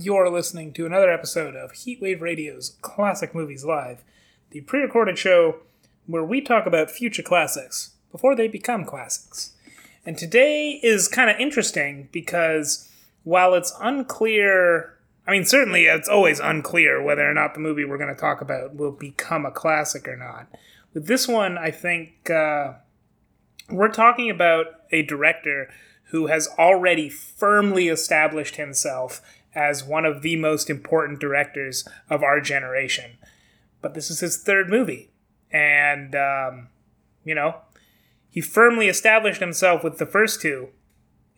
You're listening to another episode of Heatwave Radio's Classic Movies Live, the pre-recorded show where we talk about future classics before they become classics. And today is kind of interesting because while it's unclear, I mean, certainly it's always unclear whether or not the movie we're going to talk about will become a classic or not. With this one, I think we're talking about a director who has already firmly established himself as one of the most important directors of our generation. But this is his third movie. And, he firmly established himself with the first two.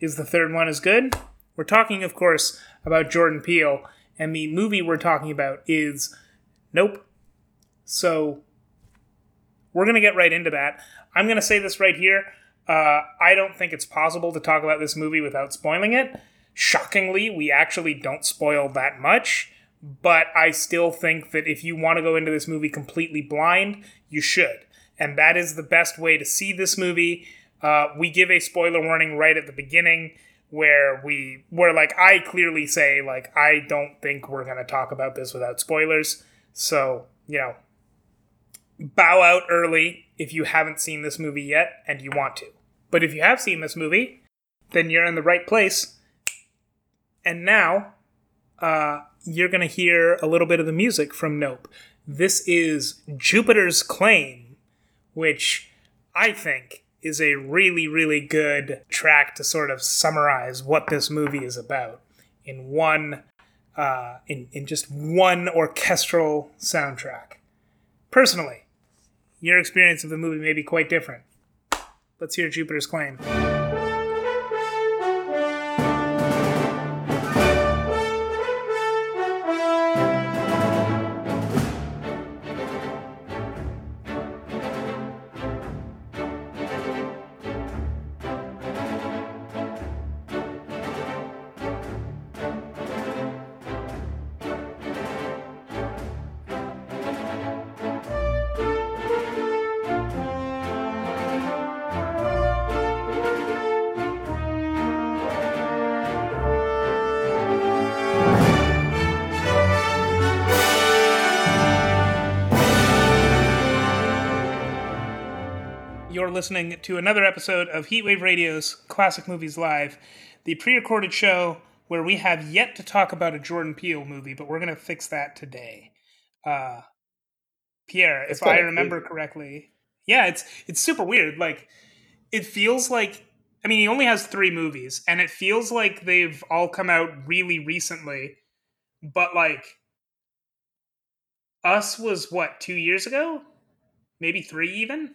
Is the third one as good? We're talking, of course, about Jordan Peele. And the movie we're talking about is Nope. So we're going to get right into that. I'm going to say this right here. I don't think it's possible to talk about this movie without spoiling it. Shockingly, we actually don't spoil that much, but I still think that if you want to go into this movie completely blind, you should. And that is the best way to see this movie. We give a spoiler warning right at the beginning where I clearly say, I don't think we're going to talk about this without spoilers. So, bow out early if you haven't seen this movie yet and you want to. But if you have seen this movie, then you're in the right place. And now, you're going to hear a little bit of the music from Nope. This is Jupiter's Claim, which I think is a really, really good track to sort of summarize what this movie is about in one, in just one orchestral soundtrack. Personally, your experience of the movie may be quite different. Let's hear Jupiter's Claim. Listening to another episode of Heatwave Radio's Classic Movies Live, the pre-recorded show where we have yet to talk about a Jordan Peele movie, but we're going to fix that today. Pierre, if I remember correctly, yeah, it's super weird. It feels like, he only has three movies, and it feels like they've all come out really recently, but Us was, 2 years ago? Maybe three even?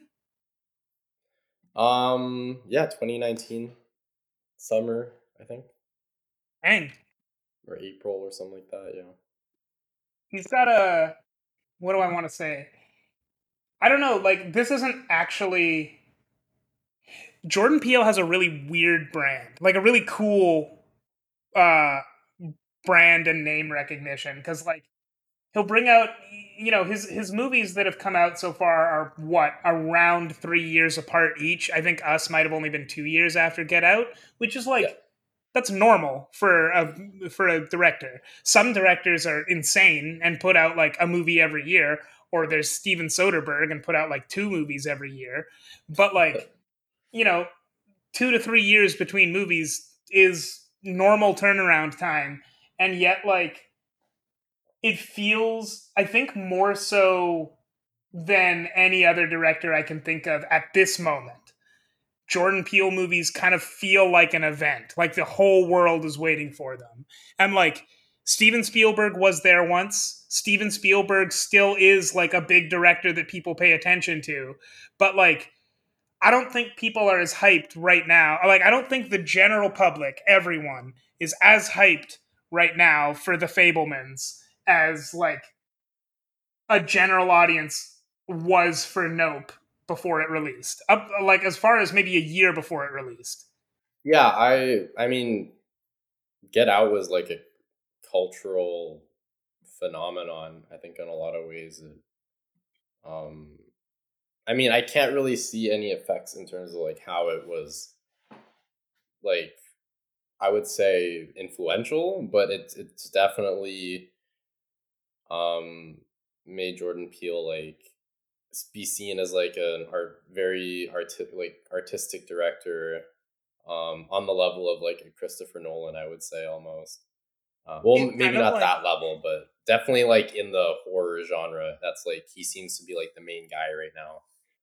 Yeah, 2019 summer, I think. Dang. Or April or something like that, yeah. He's got a, what do I want to say? I don't know, this isn't actually, Jordan Peele has a really weird brand, a really cool, brand and name recognition, because, he'll bring out, his movies that have come out so far are, around 3 years apart each. I think Us might have only been 2 years after Get Out, which is, yeah. That's normal for a director. Some directors are insane and put out, a movie every year, or there's Steven Soderbergh and put out, two movies every year. But, 2 to 3 years between movies is normal turnaround time, and yet, it feels, I think, more so than any other director I can think of at this moment. Jordan Peele movies kind of feel like an event. The whole world is waiting for them. And, Steven Spielberg was there once. Steven Spielberg still is, a big director that people pay attention to. But, I don't think people are as hyped right now. I don't think the general public, everyone, is as hyped right now for The Fabelmans as a general audience was for Nope before it released, up as far as maybe a year before it released. Yeah, I mean Get Out was a cultural phenomenon, I think, in a lot of ways. I can't really see any effects in terms of how it was I would say influential, but it's definitely made Jordan Peele like be seen as like an artistic director, on the level of like a Christopher Nolan, I would say almost. Maybe not like that level, but definitely like in the horror genre. That's like he seems to be like the main guy right now,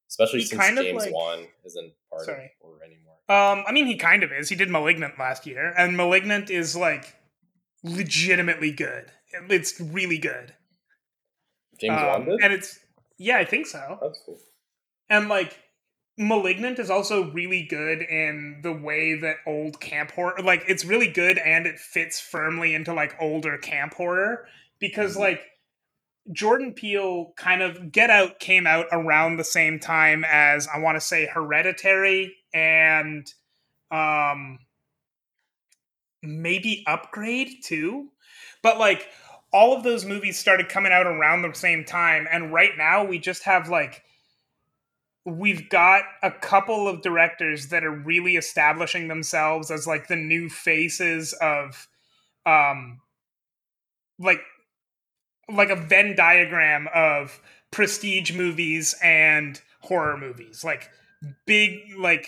especially since James Wan isn't part of horror anymore. I mean, he kind of is. He did Malignant last year, and Malignant is like legitimately good. It's really good. James Wan did? And it's I think so. That's cool. And like Malignant is also really good in the way that old camp horror, like it's really good and it fits firmly into like older camp horror, because like Jordan Peele kind of, Get Out came out around the same time as, I want to say, Hereditary and maybe Upgrade too. But like all of those movies started coming out around the same time. And right now we just have like, we've got a couple of directors that are really establishing themselves as like the new faces of like a Venn diagram of prestige movies and horror movies, like big, like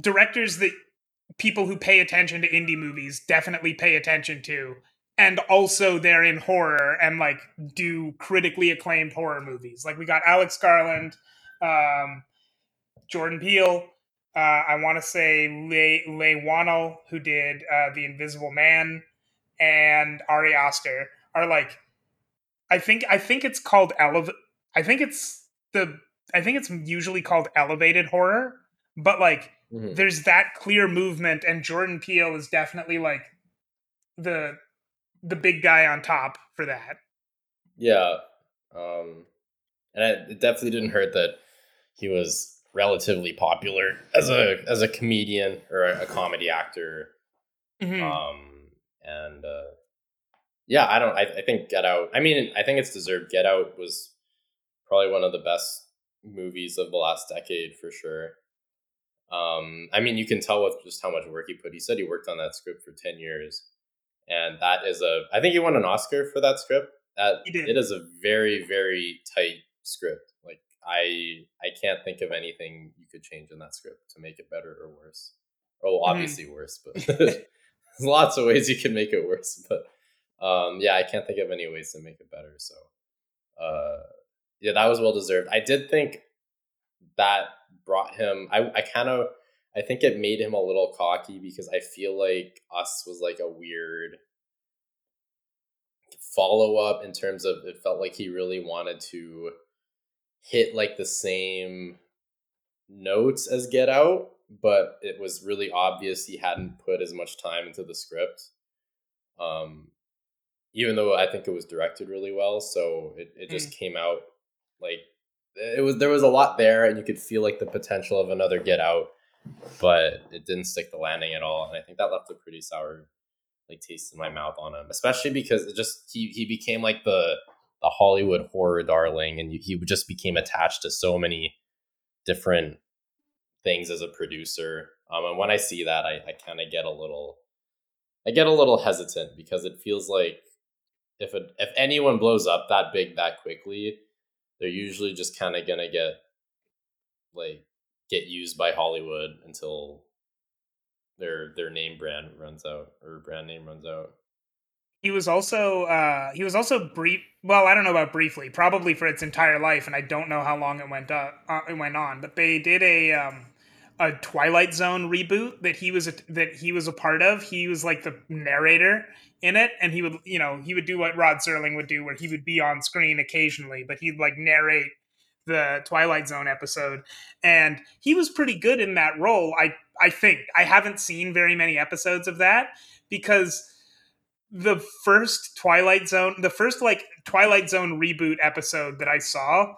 directors that people who pay attention to indie movies definitely pay attention to. And also they're in horror and like do critically acclaimed horror movies. Like we got Alex Garland, Jordan Peele. I want to say Leigh Whannell, who did The Invisible Man, and Ari Aster are like, I think it's called I think it's usually called elevated horror, but like there's that clear movement, and Jordan Peele is definitely like the big guy on top for that. Yeah. And it definitely didn't hurt that he was relatively popular as a comedian or a comedy actor. Mm-hmm. I think Get Out, I mean, I think it's deserved. Get Out was probably one of the best movies of the last decade for sure. I mean, you can tell with just how much work he put. He said he worked on that script for 10 years. And that is I think he won an Oscar for that script. It is a very, very tight script. Like I can't think of anything you could change in that script to make it better or worse. Oh, obviously worse, but there's lots of ways you can make it worse. But I can't think of any ways to make it better. So that was well deserved. I did think that brought him. I think it made him a little cocky, because I feel like Us was like a weird follow-up in terms of it felt like he really wanted to hit like the same notes as Get Out, but it was really obvious he hadn't put as much time into the script, even though I think it was directed really well. So it just came out like there was a lot there, and you could feel like the potential of another Get Out, but it didn't stick the landing at all. And I think that left a pretty sour like taste in my mouth on him, especially because it just he became like the Hollywood horror darling, and he just became attached to so many different things as a producer. And when I see that, I kind of get a little hesitant, because it feels like if anyone blows up that big that quickly, they're usually just kind of gonna get used by Hollywood until their brand name runs out. He was also brief. Well, I don't know about briefly, probably for its entire life, and I don't know how long it went on. But they did a Twilight Zone reboot that he was a part of. He was like the narrator in it, and he would do what Rod Serling would do, where he would be on screen occasionally, but he'd like narrate the Twilight Zone episode, and he was pretty good in that role. I think I haven't seen very many episodes of that, because the first Twilight Zone reboot episode that I saw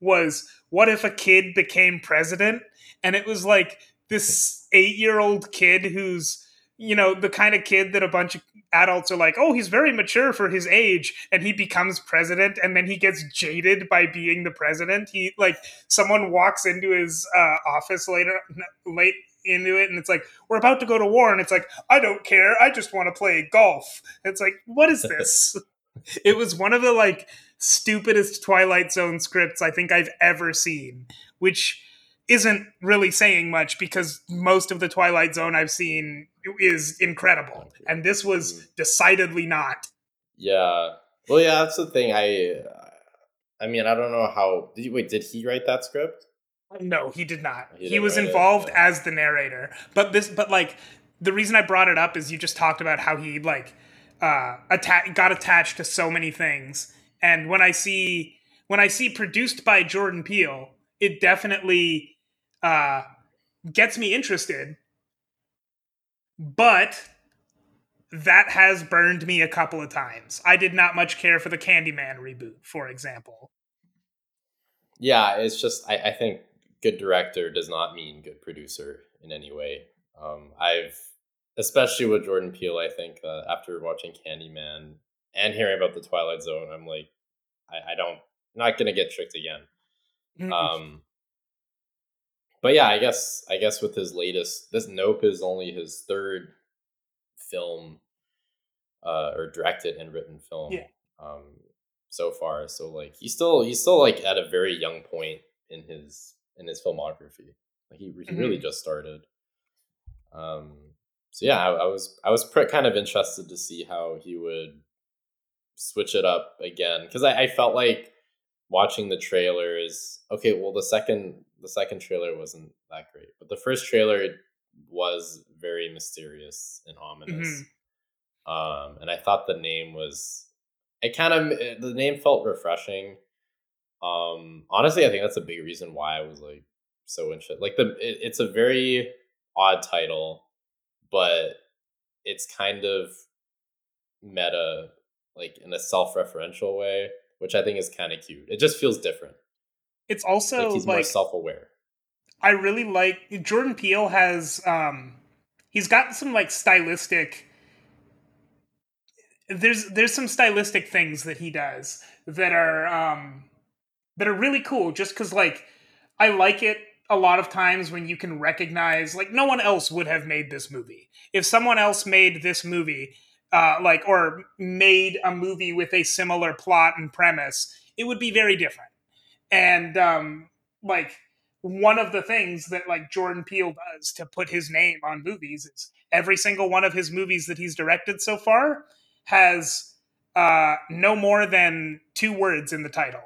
was What If a Kid Became President? And it was like this 8-year-old kid who's, you know, the kind of kid that a bunch of adults are like, oh, he's very mature for his age, and he becomes president, and then he gets jaded by being the president. Someone walks into his office late into it, and it's like, we're about to go to war, and it's like, I don't care, I just want to play golf. It's like, what is this? It was one of the like stupidest Twilight Zone scripts I think I've ever seen, which isn't really saying much because most of the Twilight Zone I've seen is incredible, and this was decidedly not. Yeah. Well, yeah, that's the thing. I mean, I don't know how. Did he write that script? No, he did not. He was involved as the narrator. But like, the reason I brought it up is you just talked about how he like got attached to so many things. And when I see produced by Jordan Peele, it definitely gets me interested. But that has burned me a couple of times. I did not much care for the Candyman reboot, for example. Yeah, it's just, I think good director does not mean good producer in any way. Especially with Jordan Peele, I think after watching Candyman and hearing about the Twilight Zone, I'm like, I'm not going to get tricked again. Mm-hmm. But yeah, I guess with his latest, this Nope is only his third film or directed and written film so far, so like he's still like at a very young point in his filmography, like he really just started, so yeah, I was kind of interested to see how he would switch it up again, because I felt like watching the trailer is okay, well the second trailer wasn't that great, but the first trailer was very mysterious and ominous. Mm-hmm. And I thought the name felt refreshing. Honestly, I think that's a big reason why I was like so interested. Like it's a very odd title, but it's kind of meta, like in a self-referential way, which I think is kind of cute. It just feels different. It's also like he's more self-aware. I really like Jordan Peele has he's got some like stylistic. There's some stylistic things that he does that are really cool. Just because like I like it a lot of times when you can recognize like no one else would have made this movie. If someone else made this movie or made a movie with a similar plot and premise, it would be very different. And one of the things that like Jordan Peele does to put his name on movies is every single one of his movies that he's directed so far has no more than 2 words in the title.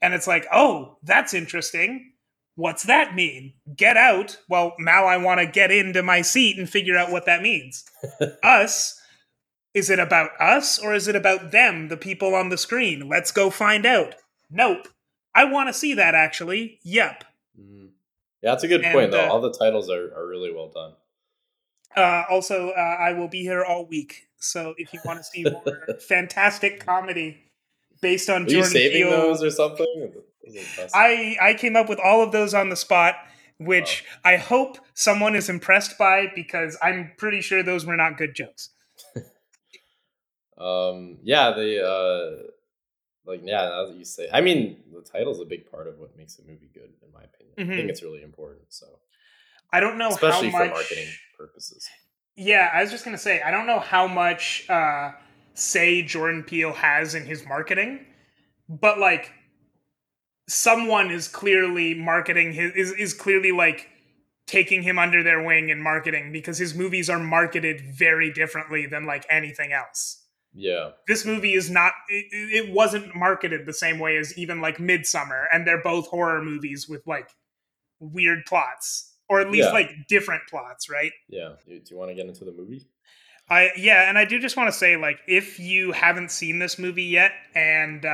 And it's like, oh, that's interesting. What's that mean? Get Out. Well, now I want to get into my seat and figure out what that means. Us. Is it about us or is it about them, the people on the screen? Let's go find out. Nope. I want to see that actually. Yep. Yeah, that's a good point, though. All the titles are really well done. Also, I will be here all week. So if you want to see more fantastic comedy based on Jordan Peele. Are you saving those or something? I came up with all of those on the spot, which I hope someone is impressed by because I'm pretty sure those were not good jokes. Now that you say, I mean, the title's a big part of what makes a movie good, in my opinion. Mm-hmm. I think it's really important. So I don't know, especially how much, for marketing purposes. Yeah, I was just gonna say, I don't know how much say Jordan Peele has in his marketing, but like, someone is clearly marketing is clearly like taking him under their wing in marketing, because his movies are marketed very differently than like anything else. Yeah, this movie is not. It wasn't marketed the same way as even like Midsommar, and they're both horror movies with like weird plots, or at least like different plots, right? Yeah. Do you want to get into the movie? And I do just want to say, like, if you haven't seen this movie yet and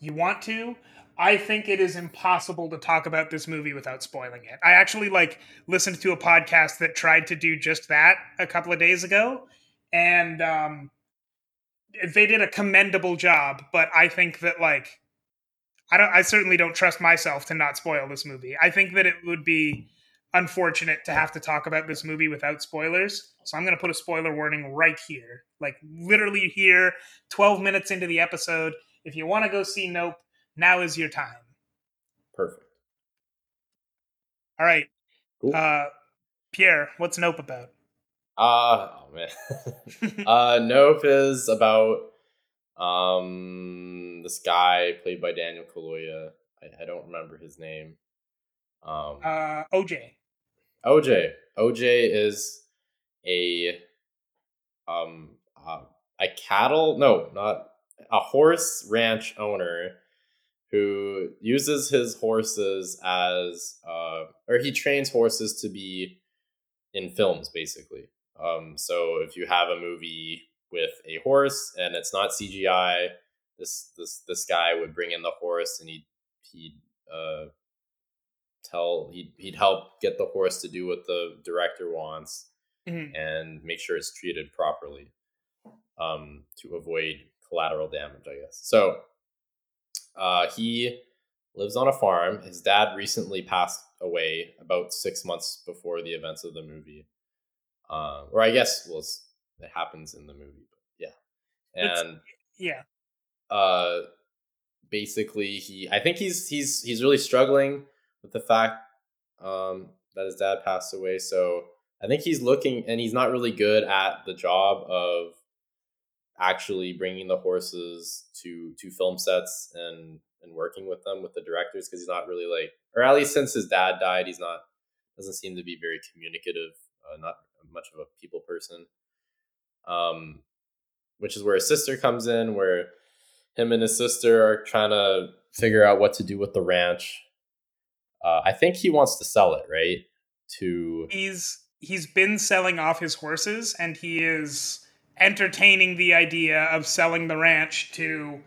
you want to, I think it is impossible to talk about this movie without spoiling it. I actually like listened to a podcast that tried to do just that a couple of days ago, and they did a commendable job, but I think that like I certainly don't trust myself to not spoil this movie. I think that it would be unfortunate to have to talk about this movie without spoilers. So I'm going to put a spoiler warning right here, like literally here, 12 minutes into the episode. If you want to go see Nope, now is your time. Perfect. All right. Cool. Pierre, what's Nope about? Nope is about this guy played by Daniel Kaluuya. I don't remember his name. OJ is a horse ranch owner who uses his horses as or he trains horses to be in films, basically. So if you have a movie with a horse and it's not CGI, this guy would bring in the horse and he'd help get the horse to do what the director wants, mm-hmm. and make sure it's treated properly to avoid collateral damage, I guess. So he lives on a farm. His dad recently passed away about 6 months before the events of the movie. Or I guess it happens in the movie. But yeah. And basically he's really struggling with the fact that his dad passed away. So I think he's looking, and he's not really good at the job of actually bringing the horses to film sets and working with them, with the directors, because he's not really or at least since his dad died, he's not, doesn't seem to be very communicative, not much of a people person, which is where his sister comes in, where him and his sister are trying to figure out what to do with the ranch. I think he wants to sell it, right? He's been selling off his horses, and he is entertaining the idea of selling the ranch to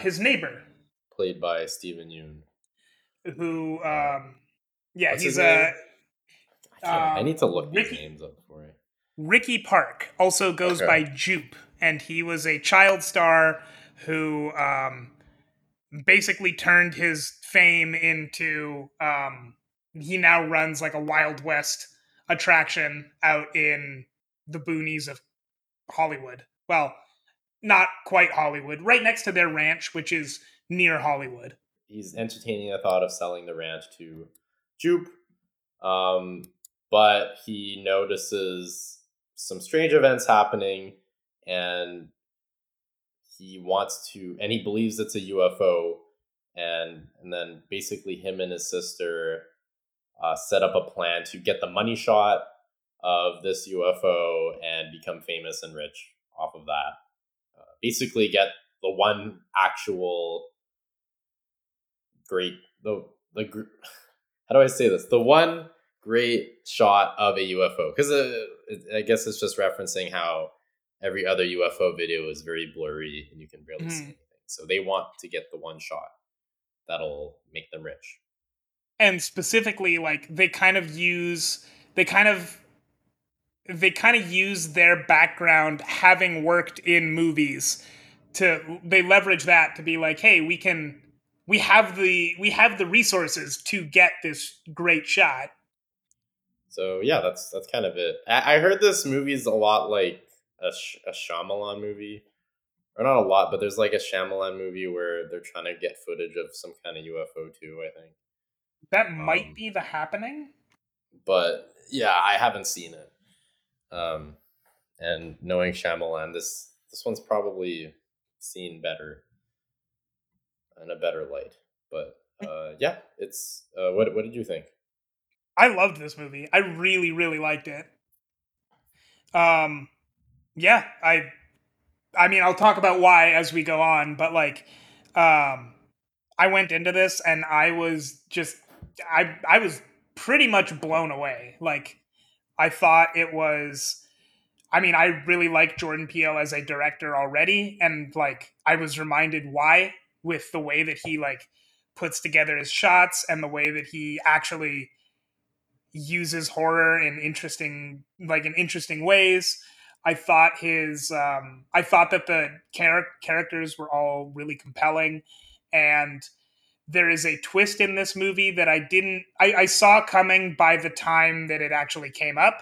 his neighbor, played by Stephen Yeun, who he's a I need to look these names up for you. Ricky Park also goes by Jupe, and he was a child star who basically turned his fame into he now runs a Wild West attraction out in the boonies of Hollywood. Well, not quite Hollywood, right next to their ranch, which is near Hollywood. He's entertaining the thought of selling the ranch to Jupe, but he notices some strange events happening, and he believes it's a UFO, and then basically him and his sister set up a plan to get the money shot of this UFO and become famous and rich off of that. Basically get the one actual great, how do I say this? The one great shot of a UFO. Because I guess it's just referencing how every other UFO video is very blurry and you can barely see anything. So they want to get the one shot that'll make them rich. And specifically, they kind of use their background, having worked in movies, they leverage that to be like, hey, we have the resources to get this great shot. So yeah, that's kind of it. I heard this movie is a lot like a Shyamalan movie, or not a lot, but there's a Shyamalan movie where they're trying to get footage of some kind of UFO too, I think. That might be The Happening. But yeah, I haven't seen it. And knowing Shyamalan, this one's probably seen better in a better light. But it's what did you think? I loved this movie. I really, really liked it. I mean, I'll talk about why as we go on, but I went into this and I was just I was pretty much blown away. I thought it was, I really like Jordan Peele as a director already. And I was reminded why, with the way that he puts together his shots and the way that he actually uses horror in interesting ways. I thought that the characters were all really compelling, and there is a twist in this movie that I saw coming by the time that it actually came up,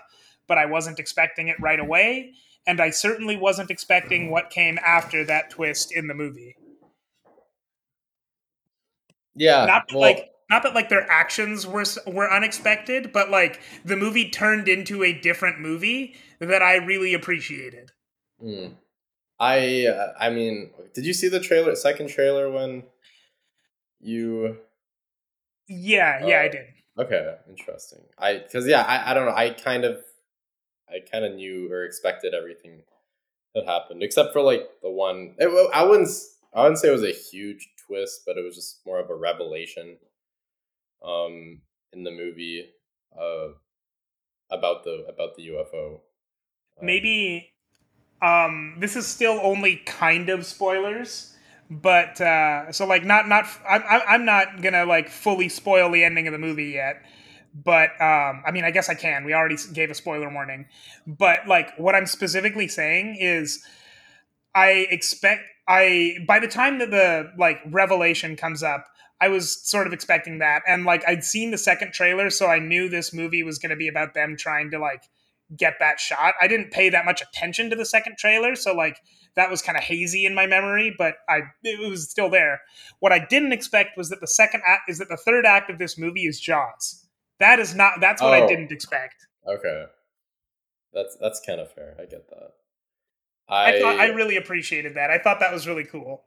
but I wasn't expecting it right away. And I certainly wasn't expecting what came after that twist in the movie. Yeah. Not Not that like their actions were unexpected, but like the movie turned into a different movie that I really appreciated. Mm. I mean, did you see the trailer? Second trailer when you? Yeah, I did. Okay, interesting. I don't know. I kind of knew or expected everything that happened, except for like the one. I wouldn't say it was a huge twist, but it was just more of a revelation in the movie about the UFO. Maybe this is still only kind of spoilers, but so like not I'm not gonna like fully spoil the ending of the movie yet, but I mean I guess I can. We already gave a spoiler warning, but like what I'm specifically saying is by the time that the like revelation comes up, I was sort of expecting that. And like, I'd seen the second trailer, so I knew this movie was going to be about them trying to like get that shot. I didn't pay that much attention to the second trailer, so like that was kind of hazy in my memory, but it was still there. What I didn't expect was that the third act of this movie is Jaws. That's what I didn't expect. Okay. That's kind of fair. I get that. I really appreciated that. I thought that was really cool.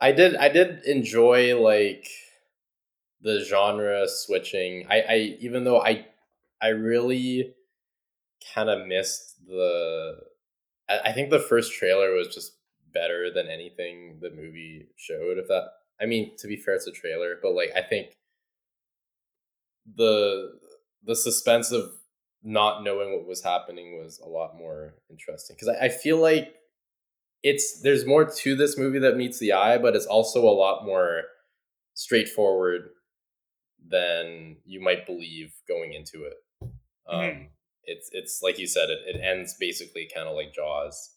I did enjoy like the genre switching. Even though I really kind of missed I think the first trailer was just better than anything the movie showed. To be fair, it's a trailer, but like I think the suspense of not knowing what was happening was a lot more interesting, because I feel like there's more to this movie that meets the eye, but it's also a lot more straightforward than you might believe going into it. It's like you said, it ends basically kind of like Jaws,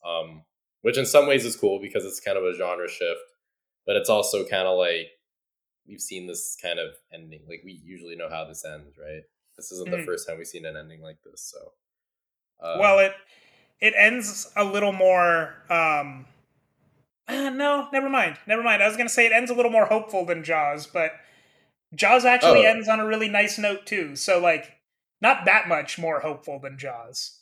which in some ways is cool because it's kind of a genre shift, but it's also kind of like we've seen this kind of ending. Like we usually know how this ends, right? This isn't the first time we've seen an ending like this. So, It ends a little more... no, never mind. I was going to say it ends a little more hopeful than Jaws, but Jaws actually ends on a really nice note too. So, like, not that much more hopeful than Jaws.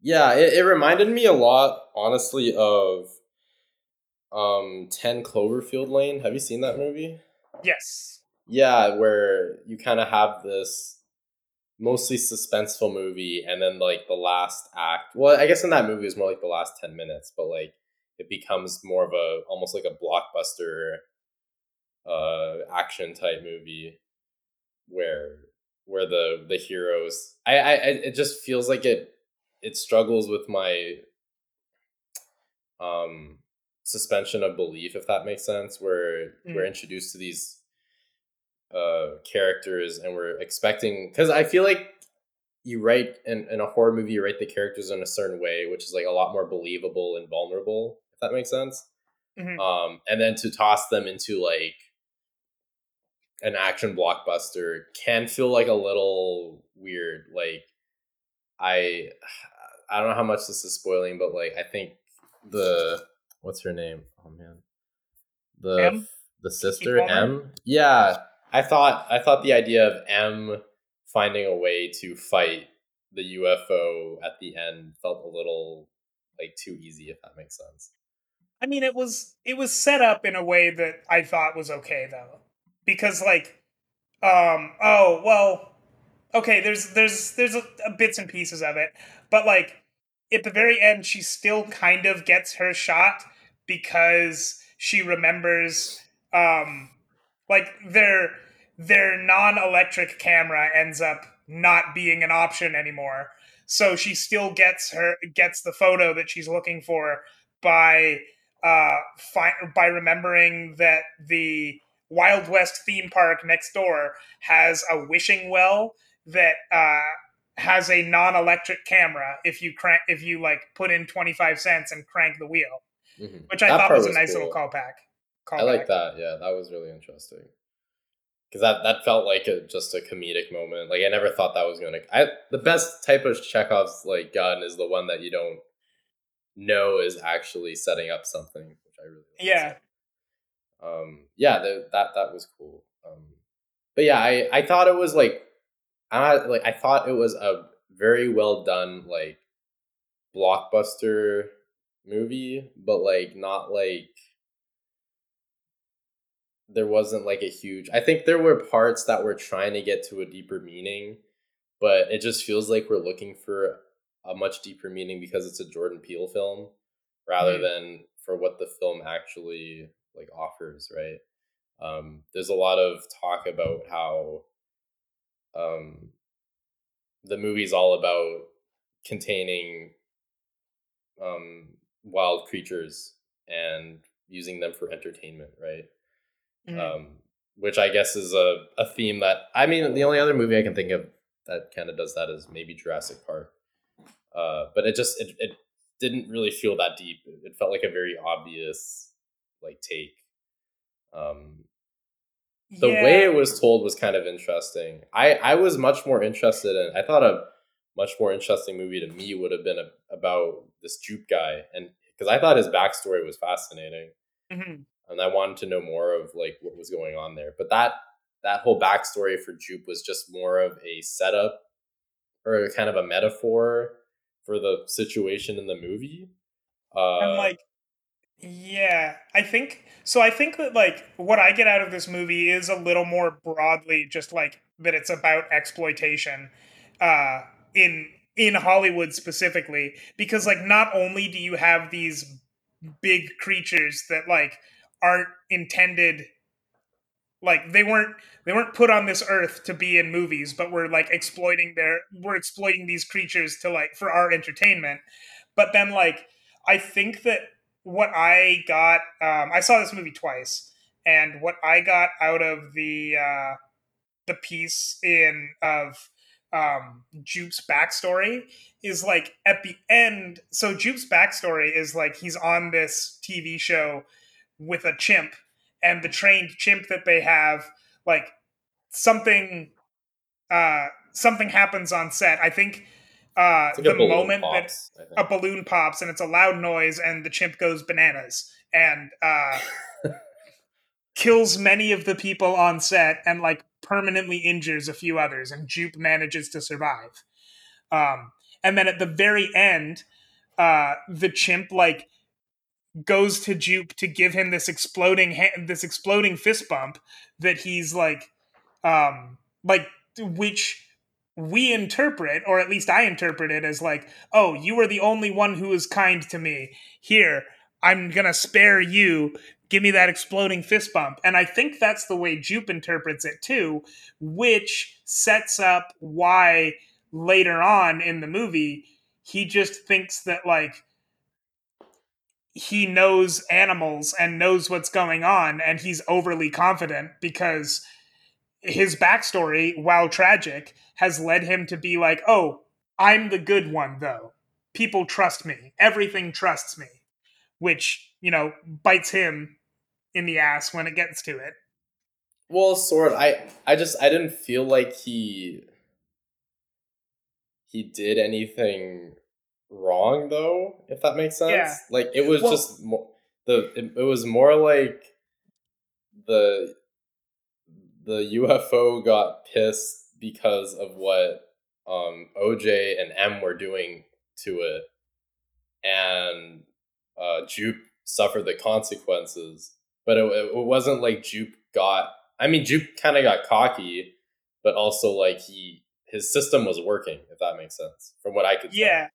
Yeah, it reminded me a lot, honestly, of 10 Cloverfield Lane. Have you seen that movie? Yes. Yeah, where you kind of have this mostly suspenseful movie, and then like the last act, well I guess in that movie it was more like the last 10 minutes, but like it becomes more of a almost like a blockbuster action type movie where the heroes, it just feels like it struggles with my suspension of belief, if that makes sense, where we're introduced to these characters and we're expecting, because I feel like you write in a horror movie, you write the characters in a certain way, which is like a lot more believable and vulnerable, if that makes sense. And then to toss them into like an action blockbuster can feel like a little weird. Like I don't know how much this is spoiling, but like I think what's her name? Oh man, the sister M. Yeah. I thought the idea of M finding a way to fight the UFO at the end felt a little like too easy, if that makes sense. I mean, it was set up in a way that I thought was okay though, because like, there's bits and pieces of it, but like at the very end, she still kind of gets her shot because she remembers, like their non-electric camera ends up not being an option anymore. So she still gets the photo that she's looking for by remembering that the Wild West theme park next door has a wishing well that has a non-electric camera. If you like put in 25 cents and crank the wheel, which I thought was a nice little callback. I like that. Yeah, that was really interesting, because that felt like just a comedic moment. Like I never thought that was going to. The best type of Chekhov's like gun is the one that you don't know is actually setting up something, which I really like. Yeah. that was cool. But yeah, I thought it was I thought it was a very well done blockbuster movie, but there wasn't a huge. I think there were parts that were trying to get to a deeper meaning, but it just feels like we're looking for a much deeper meaning because it's a Jordan Peele film rather than for what the film actually offers, right? There's a lot of talk about how the movie's all about containing wild creatures and using them for entertainment, right? Mm-hmm. Which I guess is a theme that, the only other movie I can think of that kind of does that is maybe Jurassic Park. But it just, it didn't really feel that deep. It felt like a very obvious, take. The way it was told was kind of interesting. I was much more interested in, I thought a much more interesting movie to me would have been about this Jupe guy. And because I thought his backstory was fascinating. Mm-hmm. And I wanted to know more of what was going on there. But that whole backstory for Jupe was just more of a setup or kind of a metaphor for the situation in the movie. I think that what I get out of this movie is a little more broadly just that it's about exploitation in Hollywood specifically, because not only do you have these big creatures that aren't intended, they weren't put on this earth to be in movies, but we're exploiting these creatures to for our entertainment. But then I think that what I got, I saw this movie twice, and what I got out of the piece of Jupe's backstory is at the end. So Jupe's backstory is he's on this TV show with a chimp, and the trained chimp that they have, something happens on set. I think the moment pops, that a balloon pops, and it's a loud noise, and the chimp goes bananas and kills many of the people on set, and permanently injures a few others, and Jupe manages to survive. And then at the very end, the chimp goes to Jupe to give him this exploding fist bump that he's which we interpret, or at least I interpret it as oh, you were the only one who was kind to me. Here, I'm gonna spare you. Give me that exploding fist bump. And I think that's the way Jupe interprets it too, which sets up why later on in the movie, he just thinks that he knows animals and knows what's going on, and he's overly confident because his backstory, while tragic, has led him to be oh, I'm the good one though. People trust me. Everything trusts me, which, bites him in the ass when it gets to it. Well, sort of. I didn't feel like he did anything wrong though, if that makes sense. Yeah. It was just it was more the UFO got pissed because of what OJ and M were doing to it, and Jupe suffered the consequences. But it wasn't Jupe got, Jupe kind of got cocky, but also his system was working, if that makes sense, from what I could say. Yeah.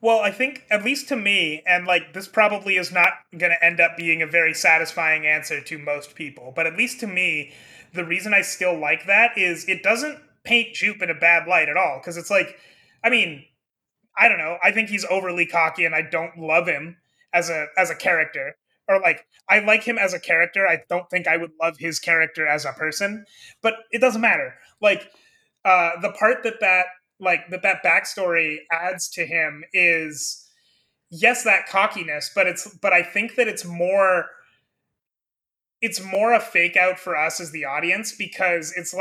Well, I think, at least to me, and this probably is not going to end up being a very satisfying answer to most people, but at least to me, the reason I still like that is it doesn't paint Jupe in a bad light at all, because it's I don't know, I think he's overly cocky and I don't love him as a character, or I like him as a character. I don't think I would love his character as a person, but it doesn't matter. The part that backstory adds to him is, yes, that cockiness, but I think that it's more a fake out for us as the audience, because it's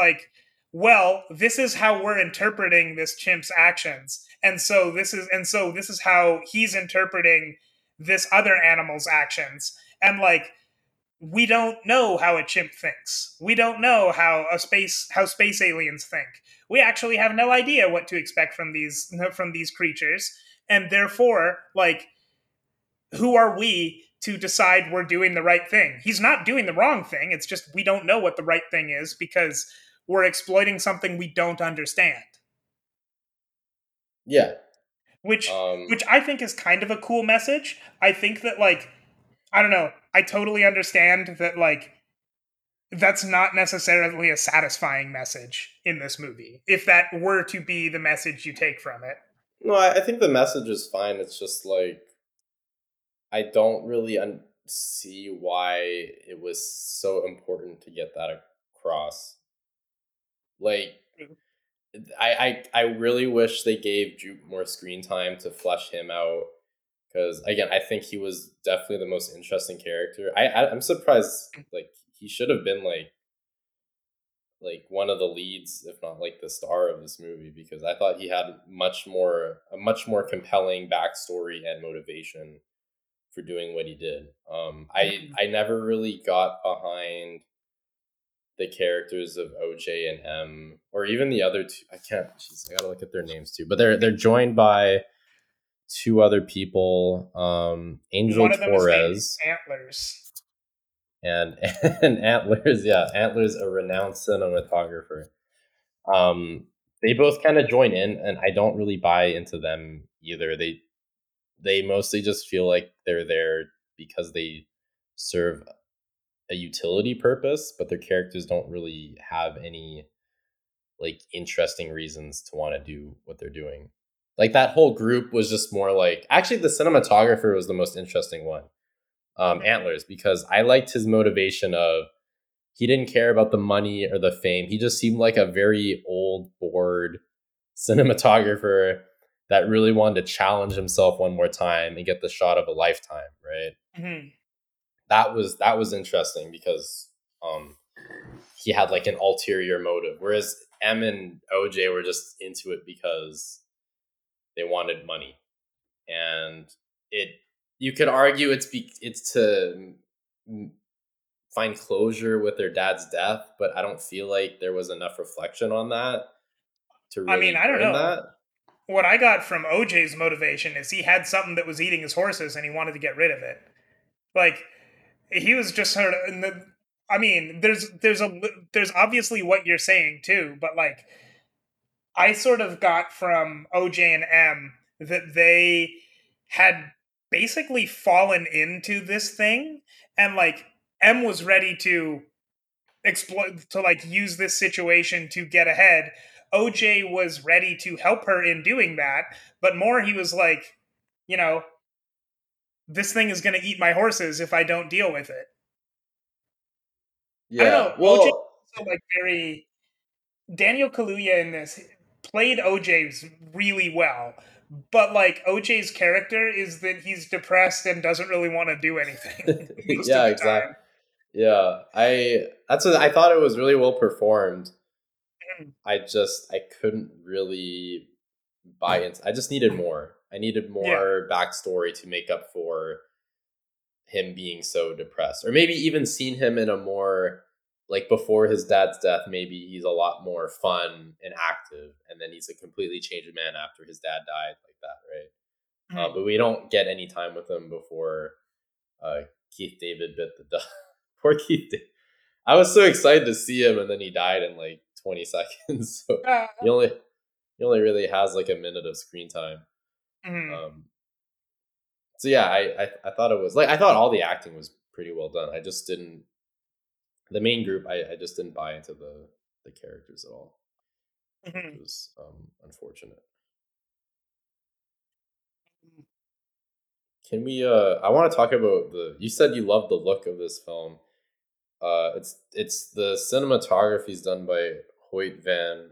well, this is how we're interpreting this chimp's actions. And so this is how he's interpreting this other animal's actions. And we don't know how a chimp thinks. We don't know how space aliens think. We actually have no idea what to expect from these creatures, and therefore, like, who are we to decide we're doing the right thing? He's not doing the wrong thing. It's just we don't know what the right thing is because we're exploiting something we don't understand. Yeah. Which I think is kind of a cool message. I think that, like, I don't know. I totally understand that, like, that's not necessarily a satisfying message in this movie, if that were to be the message you take from it. No, I think the message is fine. It's just, like, I don't really see why it was so important to get that across. Like, I really wish they gave Jupe more screen time to flesh him out. Because, again, I think he was definitely the most interesting character. I'm surprised, like, he should have been, like one of the leads, if not, like, the star of this movie, because I thought he had a much more compelling backstory and motivation for doing what he did. I never really got behind the characters of OJ and M, or even the other two. I gotta look at their names too. But they're joined by two other people, Angel One Torres, Antlers, and Antlers, yeah, Antlers, a renowned cinematographer. They both kind of join in, and I don't really buy into them either. They mostly just feel like they're there because they serve a utility purpose, but their characters don't really have any, like, interesting reasons to want to do what they're doing. Like, that whole group was just more like... Actually, the cinematographer was the most interesting one, Antlers, because I liked his motivation of he didn't care about the money or the fame. He just seemed like a very old, bored cinematographer that really wanted to challenge himself one more time and get the shot of a lifetime, right? Mm-hmm. That was interesting because he had, like, an ulterior motive, whereas M and OJ were just into it because they wanted money, and you could argue it's to find closure with their dad's death, but I don't feel like there was enough reflection on that to really I don't know that. What I got from OJ's motivation is he had something that was eating his horses and he wanted to get rid of it. Like, he was just sort of, there's obviously what you're saying too, but, like, I sort of got from OJ and M that they had basically fallen into this thing, and, like, M was ready to exploit, to, like, use this situation to get ahead. OJ was ready to help her in doing that, but more he was like, you know, this thing is going to eat my horses if I don't deal with it. Yeah. I don't know. Well, OJ was like very... Daniel Kaluuya in this played OJ's really well, but, like, OJ's character is that he's depressed and doesn't really want to do anything. Yeah, exactly. Time. Yeah. I thought it was really well performed. I couldn't really buy into. I just needed more. I needed more backstory to make up for him being so depressed. Or maybe even seen him in a more, like, before his dad's death, maybe he's a lot more fun and active, and then he's a completely changed man after his dad died, like that, right? Mm-hmm. But we don't get any time with him before Keith David bit the dust. Poor Keith David. I was so excited to see him, and then he died in, like, 20 seconds. So he only really has, like, a minute of screen time. Mm-hmm. So yeah, I thought it was, like, I thought all the acting was pretty well done. I just didn't, the main group, I just didn't buy into the characters at all. Mm-hmm. It was unfortunate. Can we? I want to talk about you said you loved the look of this film. It's the cinematography is done by Hoyte van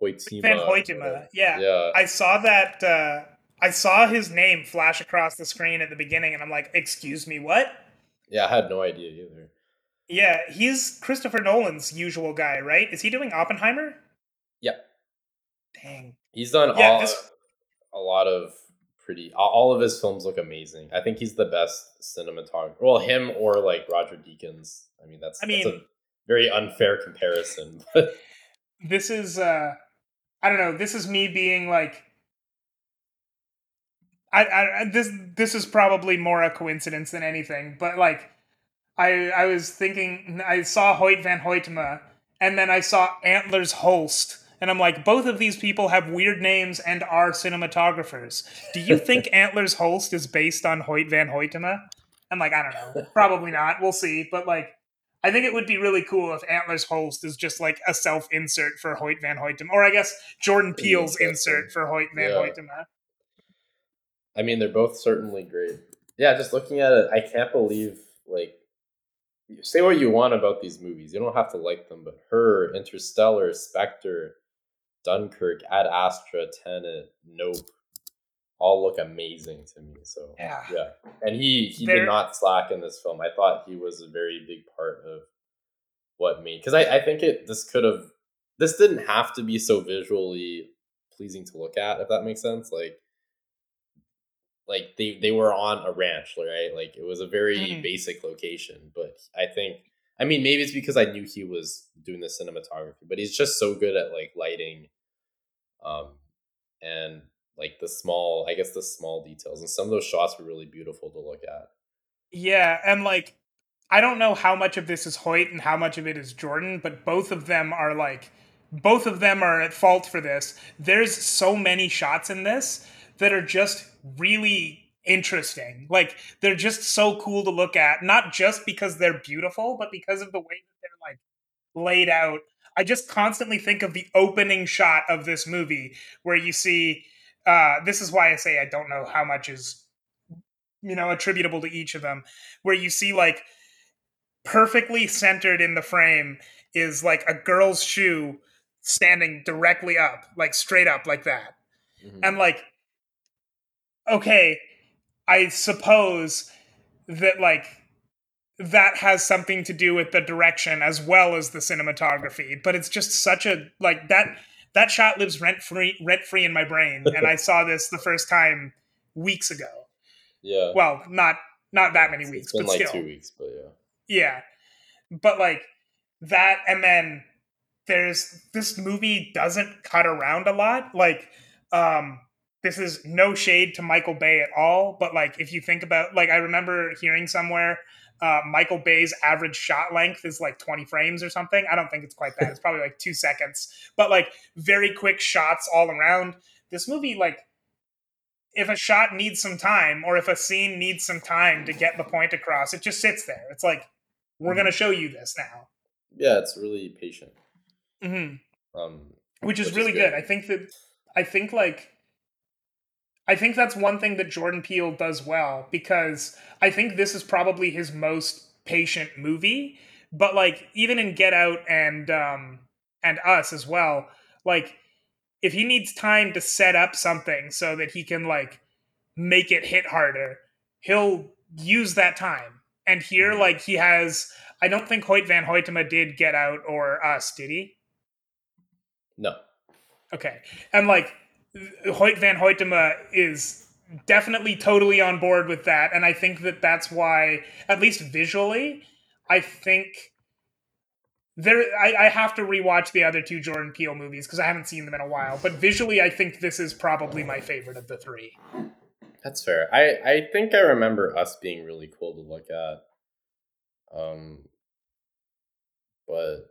Hoytema. Van Hoytema, yeah. I saw that. I saw his name flash across the screen at the beginning, and I'm like, excuse me, what? Yeah, I had no idea either. Yeah, he's Christopher Nolan's usual guy, right? Is he doing Oppenheimer? Yeah. Dang. He's done a lot of pretty. All of his films look amazing. I think he's the best cinematographer. Well, him or like Roger Deakins. I mean, that's a very unfair comparison. But this is, I don't know. This is me being like, this is probably more a coincidence than anything. But like, I was thinking, I saw Hoyte van Hoytema, and then I saw Antlers Holst. And I'm like, both of these people have weird names and are cinematographers. Do you think Antlers Holst is based on Hoyte van Hoytema? I'm like, I don't know. Probably not. We'll see. But like, I think it would be really cool if Antlers Holst is just like a self-insert for Hoyte van Hoytema. Or I guess Jordan Peele's insert for Hoyte van Hoytema. I mean, they're both certainly great. Yeah, just looking at it, I can't believe, like, say what you want about these movies. You don't have to like them, but Her, Interstellar, Spectre, Dunkirk, Ad Astra, Tenet, Nope, all look amazing to me. So yeah. And he did not slack in this film. I thought he was a very big part of what made, because I think this didn't have to be so visually pleasing to look at, if that makes sense. Like they were on a ranch, right? Like it was a very basic location, but I mean, maybe it's because I knew he was doing the cinematography, but he's just so good at like lighting, and like the small details. And some of those shots were really beautiful to look at. Yeah. And like, I don't know how much of this is Hoyte and how much of it is Jordan, but both of them are at fault for this. There's so many shots in this that are just really interesting. Like they're just so cool to look at, not just because they're beautiful, but because of the way that they're like laid out. I just constantly think of the opening shot of this movie where you see, this is why I say I don't know how much is, you know, attributable to each of them, where you see like perfectly centered in the frame is like a girl's shoe standing directly up, like straight up like that. Mm-hmm. And like, okay, I suppose that like that has something to do with the direction as well as the cinematography, but it's just such a like that shot lives rent free in my brain, and I saw this the first time weeks ago. Yeah. Well, not that many weeks, but still. It's been like 2 weeks, but yeah. Yeah, but like that, and then there's this movie doesn't cut around a lot, like. This is no shade to Michael Bay at all, but like if you think about, like I remember hearing somewhere Michael Bay's average shot length is like 20 frames or something. I don't think it's quite that. It's probably like 2 seconds, but like very quick shots all around. This movie, like if a shot needs some time or if a scene needs some time to get the point across, it just sits there. It's like, we're going to show you this now. Yeah, it's really patient. Mm-hmm. Which is really good. I think that's one thing that Jordan Peele does well, because I think this is probably his most patient movie. But like even in Get Out and Us as well, like if he needs time to set up something so that he can like make it hit harder, he'll use that time. And here, like he has, I don't think Hoyte van Hoytema did Get Out or Us, did he? No. Okay. And like, Hoyte van Hoytema is definitely totally on board with that, and I think that that's why, at least visually, I think there. I have to rewatch the other two Jordan Peele movies because I haven't seen them in a while. But visually, I think this is probably my favorite of the three. That's fair. I think I remember Us being really cool to look at, but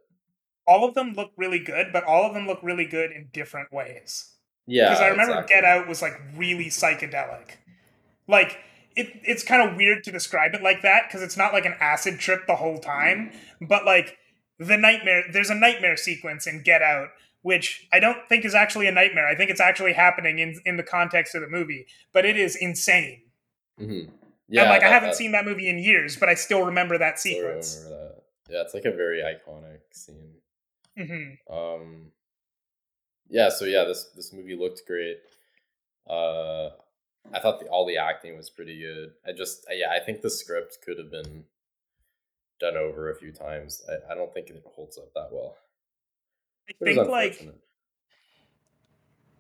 all of them look really good. But all of them look really good in different ways. Yeah, because I remember exactly. Get Out was like really psychedelic. Like it's kind of weird to describe it like that because it's not like an acid trip the whole time. But like there's a nightmare sequence in Get Out, which I don't think is actually a nightmare. I think it's actually happening in the context of the movie, but it is insane. Mm-hmm. Yeah, and like I haven't seen that movie in years, but I still remember that sequence. I remember that. Yeah, it's like a very iconic scene. Mm-hmm. Yeah, so yeah, this movie looked great. I thought all the acting was pretty good. I think the script could have been done over a few times. I don't think it holds up that well. I think like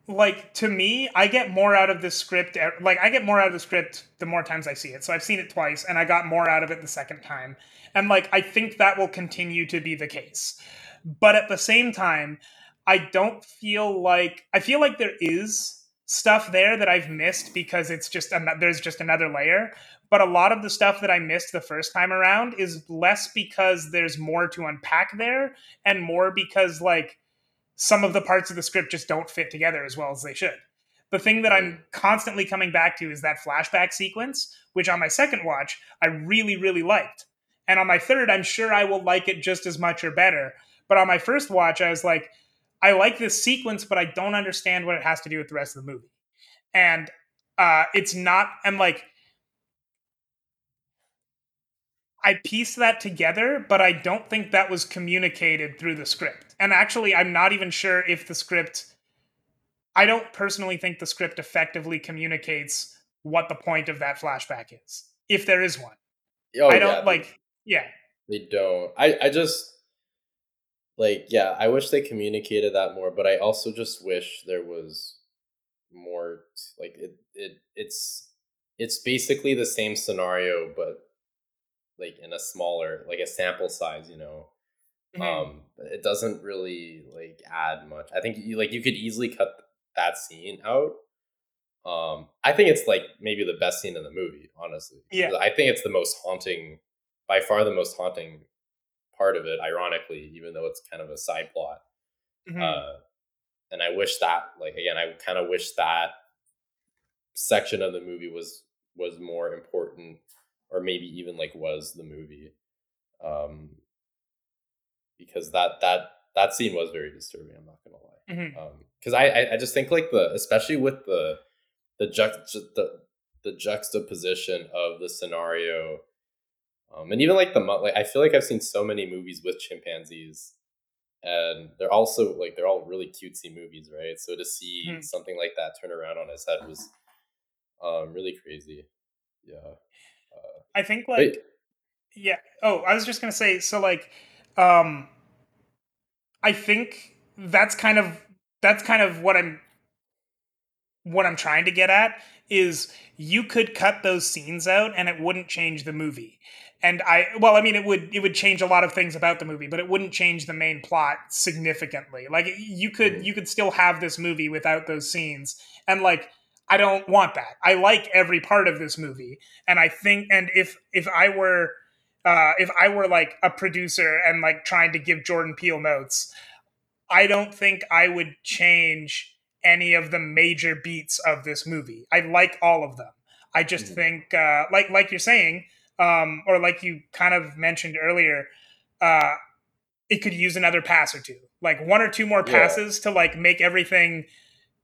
like, to me, I get more out of this script. Like, I get more out of the script the more times I see it. So I've seen it twice, and I got more out of it the second time. And, like, I think that will continue to be the case. But at the same time, I don't feel like... I feel like there is stuff there that I've missed because it's just there's just another layer. But a lot of the stuff that I missed the first time around is less because there's more to unpack there and more because, like, some of the parts of the script just don't fit together as well as they should. The thing that I'm constantly coming back to is that flashback sequence, which on my second watch, I really, really liked. And on my third, I'm sure I will like it just as much or better. But on my first watch, I was like, I like this sequence, but I don't understand what it has to do with the rest of the movie. And it's not... And, like, I pieced that together, but I don't think that was communicated through the script. And actually, I'm not even sure if the script... I don't personally think the script effectively communicates what the point of that flashback is, if there is one. Oh, I don't, yeah, like... Yeah. They don't. I just... Like, yeah, I wish they communicated that more, but I also just wish there was more, like, it's basically the same scenario, but, like, in a smaller, like, a sample size, you know? Mm-hmm. It doesn't really, like, add much. I think, you could easily cut that scene out. I think it's, like, maybe the best scene in the movie, honestly. Yeah. I think it's the most haunting, by far the most haunting part of it, ironically, even though it's kind of a side plot. Mm-hmm. And I wish that, like, again, I kind of wish that section of the movie was more important, or maybe even, like, was the movie, because that scene was very disturbing, I'm not gonna lie. Mm-hmm. Because I just think, like, especially with the juxtaposition of the scenario. And even, like, I feel like I've seen so many movies with chimpanzees, and they're also, like, they're all really cutesy movies, right? So to see something like that turn around on its head was really crazy. Yeah. I think, like, yeah. Oh, I was just going to say, so, like, I think that's kind of what I'm trying to get at is you could cut those scenes out and it wouldn't change the movie. And it would change a lot of things about the movie, but it wouldn't change the main plot significantly. Like, you could still have this movie without those scenes. And, like, I don't want that. I like every part of this movie. And I think, and if I were like a producer and, like, trying to give Jordan Peele notes, I don't think I would change any of the major beats of this movie. I like all of them. I just think, like you're saying, or like you kind of mentioned earlier, it could use another pass or two, like one or two more passes to, like, make everything,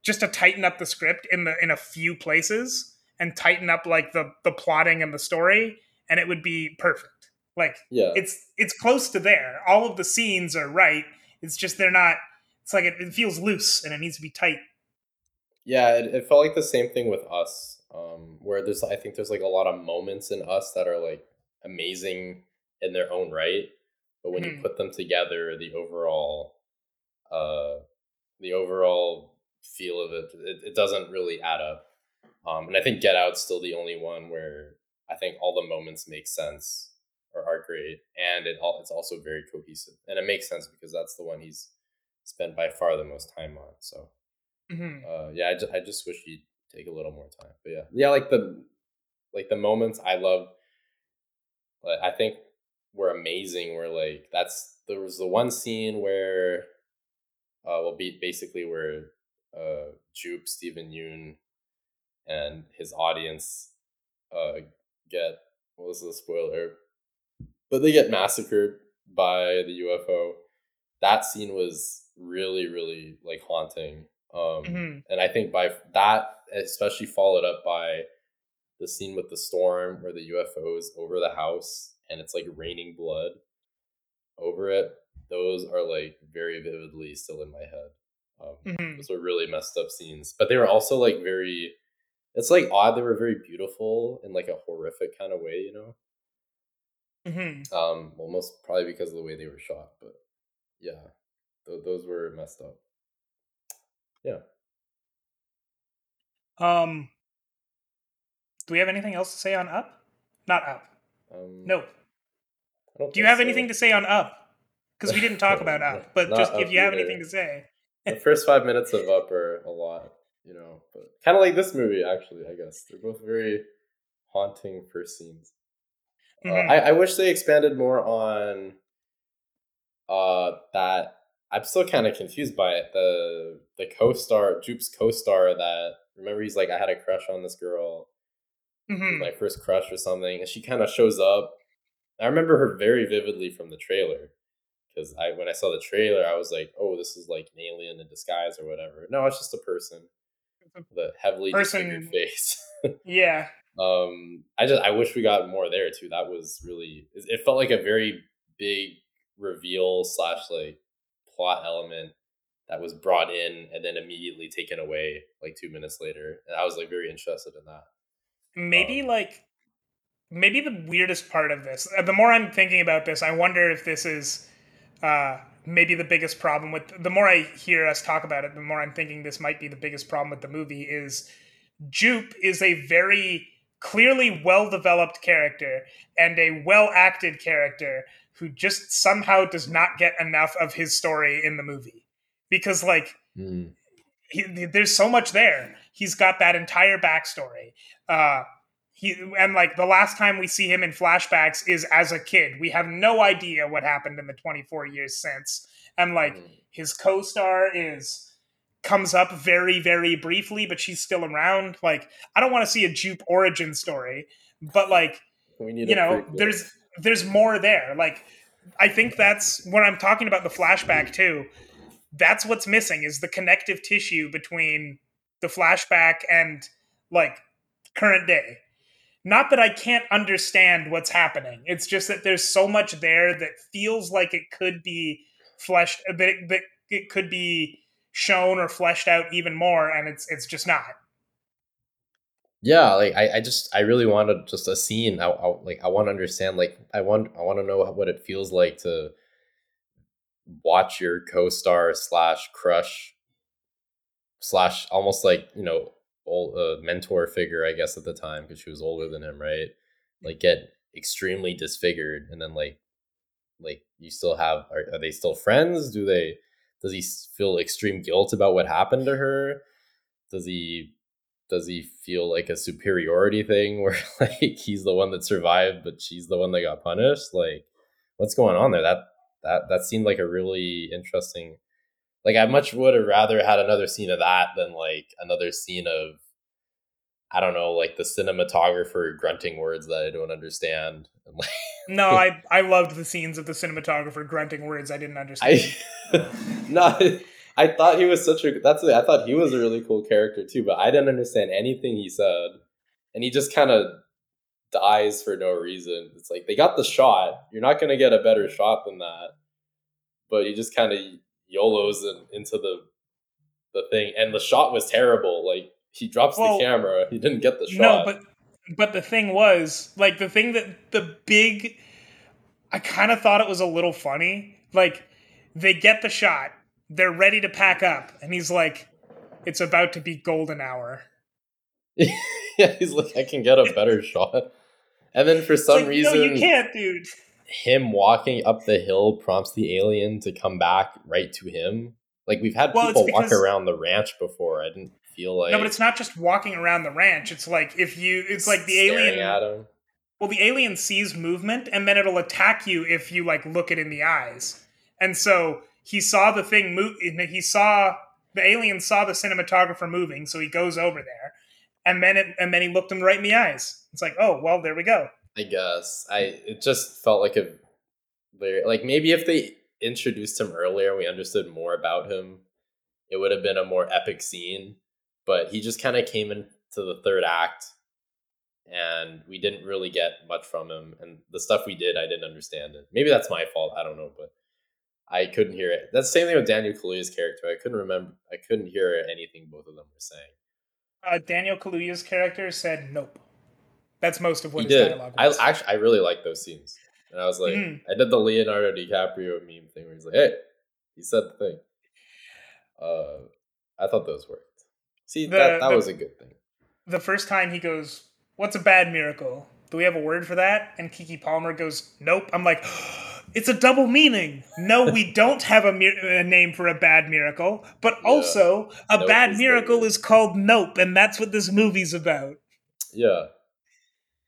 just to tighten up the script in a few places and tighten up, like, the plotting and the story, and it would be perfect. Like, it's close to there. All of the scenes are right. It's just they're not. It's like it feels loose and it needs to be tight. Yeah, it felt like the same thing with Us, where I think there's like a lot of moments in Us that are, like, amazing in their own right, but when you put them together, the overall feel of it doesn't really add up. And I think Get Out's still the only one where I think all the moments make sense or are great, and it's also very cohesive, and it makes sense because that's the one he's spend by far the most time on. So I just wish you'd take a little more time. But yeah, like the moments I love, I think, were amazing, where, like, there was the one scene where Jupe, Stephen Yeun, and his audience get, well, this is a spoiler, but they get massacred by the UFO. That scene was really, really, like, haunting, and I think by that, especially followed up by the scene with the storm where the UFO is over the house and it's, like, raining blood over it. Those are, like, very vividly still in my head. Those were really messed up scenes, but they were also, like, very, it's, like, odd, they were very beautiful in, like, a horrific kind of way, you know. Almost probably because of the way they were shot, but yeah, those were messed up. Yeah. Do we have anything else to say on Up? Not Up. Nope. Do you have anything to say on Up? Because we didn't talk about Up, but just if you have anything to say. The first 5 minutes of Up are a lot, you know, but kind of like this movie, actually, I guess. They're both very haunting first scenes. Mm-hmm. I wish they expanded more on that. I'm still kind of confused by it. The co-star, Jupe's co-star, that, remember, he's like, I had a crush on this girl. Mm-hmm. My first crush or something. And she kind of shows up. I remember her very vividly from the trailer. Because when I saw the trailer, I was like, oh, this is like an alien in disguise or whatever. No, it's just a person with a heavily disfigured face. Yeah. I wish we got more there too. That was really, it felt like a very big reveal / like plot element that was brought in and then immediately taken away like 2 minutes later. And I was like very interested in that. Maybe the weirdest part of this, the more I'm thinking about this, I wonder if this is maybe the biggest problem with, the more I hear us talk about it, the more I'm thinking this might be the biggest problem with the movie, is Jupe is a very clearly well-developed character and a well-acted character who just somehow does not get enough of his story in the movie. Because, like, there's so much there. He's got that entire backstory. The last time we see him in flashbacks is as a kid. We have no idea what happened in the 24 years since. And his co-star comes up very, very briefly, but she's still around. Like, I don't want to see a Jupe origin story, but there's more there. Like, I think that's when I'm talking about the flashback too. That's what's missing, is the connective tissue between the flashback and like current day. Not that I can't understand what's happening. It's just that there's so much there that feels like it could be fleshed, that it could be shown or fleshed out even more, and it's just not. Yeah, like I really wanted just a scene. I want to understand. Like I want to know what it feels like to watch your co-star / crush / almost like, you know, old mentor figure, I guess, at the time, because she was older than him, right? Like, get extremely disfigured, and then like you still have, are they still friends? Does he feel extreme guilt about what happened to her? Does he feel like a superiority thing where like he's the one that survived but she's the one that got punished? Like, what's going on there? That seemed like a really interesting. Like, I much would have rather had another scene of that than, like, another scene of, I don't know, like, the cinematographer grunting words that I don't understand. And, like, no, I loved the scenes of the cinematographer grunting words I didn't understand. I thought he was I thought he was a really cool character, too, but I didn't understand anything he said. And he just kind of dies for no reason. It's like, they got the shot. You're not going to get a better shot than that. But he just kind of YOLOs into the thing, and the shot was terrible. Like, he drops the camera, he didn't get the shot. No, but the thing was, like, the thing that I kind of thought it was a little funny. Like, they get the shot, they're ready to pack up, and he's like, it's about to be golden hour. Yeah, he's like, I can get a better shot. And then for some reason, no, you can't, dude. Him walking up the hill prompts the alien to come back right to him. Like, we've had people walk around the ranch before. I didn't feel like... No, but it's not just walking around the ranch. It's like, if you... It's like the alien... at him. Well, the alien sees movement, and then it'll attack you if you, like, look it in the eyes. And so he saw the thing move... The alien saw the cinematographer moving, so he goes over there. And then he looked him right in the eyes. It's like, oh, well, there we go. I guess it just felt like a, like, maybe if they introduced him earlier and we understood more about him, it would have been a more epic scene. But he just kind of came into the third act, and we didn't really get much from him. And the stuff we did, I didn't understand it. Maybe that's my fault. I don't know, but I couldn't hear it. That's the same thing with Daniel Kaluuya's character. I couldn't hear anything both of them were saying. Daniel Kaluuya's character said, "Nope." That's most of what his dialogue was. I really like those scenes. And I was like, I did the Leonardo DiCaprio meme thing where he's like, hey, he said the thing. I thought those worked. See, that was a good thing. the first time he goes, "What's a bad miracle? Do we have a word for that?" And Keke Palmer goes, "Nope." I'm like, it's a double meaning. No, we don't have a name for a bad miracle, but also a bad miracle is called Nope, and that's what this movie's about. Yeah.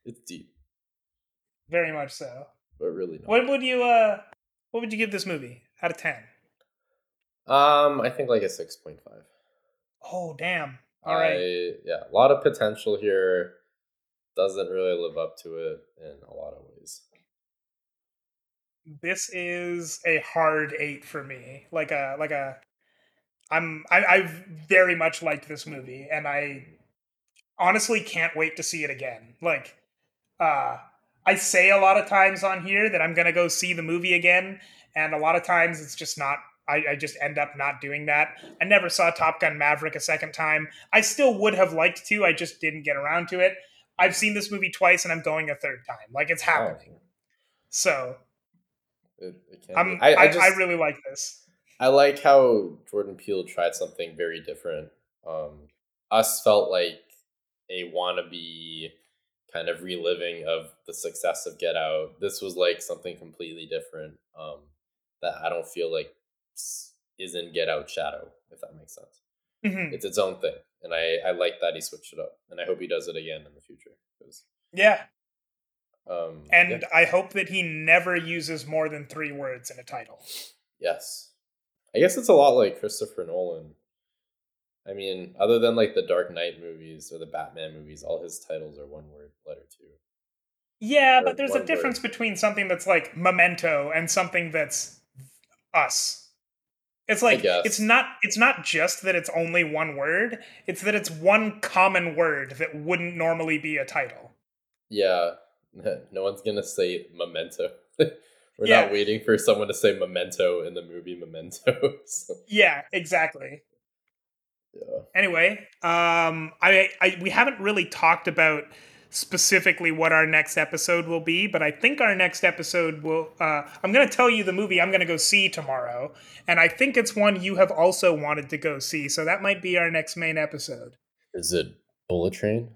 It's deep. Very much so. But really not. What would you give this movie out of 10? I think like a 6.5. Oh, damn. All right. Yeah, a lot of potential here. Doesn't really live up to it in a lot of ways. This is a hard 8 for me. I've very much liked this movie, and I honestly can't wait to see it again. I say a lot of times on here that I'm gonna go see the movie again, and a lot of times it's just not. I just end up not doing that. I never saw Top Gun Maverick a second time. I still would have liked to. I just didn't get around to it. I've seen this movie twice, and I'm going a third time. Like, it's happening. Oh. So, I really like this. I like how Jordan Peele tried something very different. Us felt like a wannabe kind of reliving of the success of Get Out. This was like something completely different that I don't feel like is in Get Out shadow, if that makes sense. Mm-hmm. It's its own thing. And I like that he switched it up. And I hope he does it again in the future. Yeah. I hope that he never uses more than 3 words in a title. Yes. I guess it's a lot like Christopher Nolan. I mean, other than like the Dark Knight movies or the Batman movies, all his titles are 1 word, letter 2. Yeah, but there's a difference between something that's like Memento and something that's Us. It's like, it's not just that it's only 1 word. It's that it's 1 common word that wouldn't normally be a title. Yeah. No one's going to say Memento. We're not waiting for someone to say Memento in the movie Memento. So. Yeah, exactly. Yeah. Anyway, we haven't really talked about specifically what our next episode will be, but I think our next episode will I'm going to tell you the movie I'm going to go see tomorrow, and I think it's one you have also wanted to go see, so that might be our next main episode. Is it Bullet Train?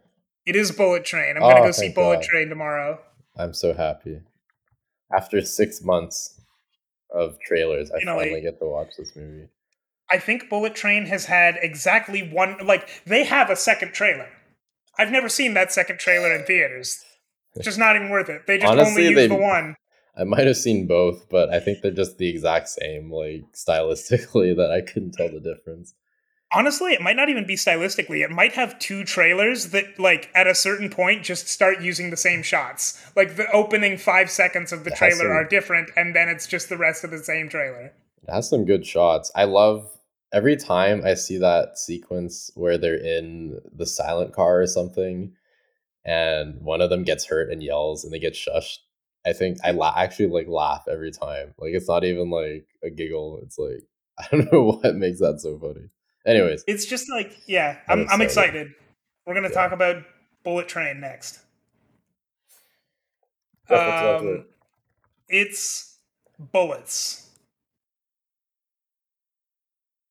It is Bullet Train. I'm going to go see Bullet Train tomorrow. I'm so happy. After 6 months of trailers, I finally get to watch this movie. I think Bullet Train has had exactly one, they have a second trailer. I've never seen that second trailer in theaters. It's just not even worth it. They just only use the one. I might have seen both, but I think they're just the exact same, stylistically, that I couldn't tell the difference. Honestly, it might not even be stylistically. It might have 2 trailers that, at a certain point, just start using the same shots. The opening 5 seconds of the trailer are different, and then it's just the rest of the same trailer. It has some good shots. I love... Every time I see that sequence where they're in the silent car or something and one of them gets hurt and yells and they get shushed, I think I actually laugh every time. It's not even a giggle. It's I don't know what makes that so funny. Anyways. It's just I'm excited. We're going to talk about Bullet Train next. It's bullets.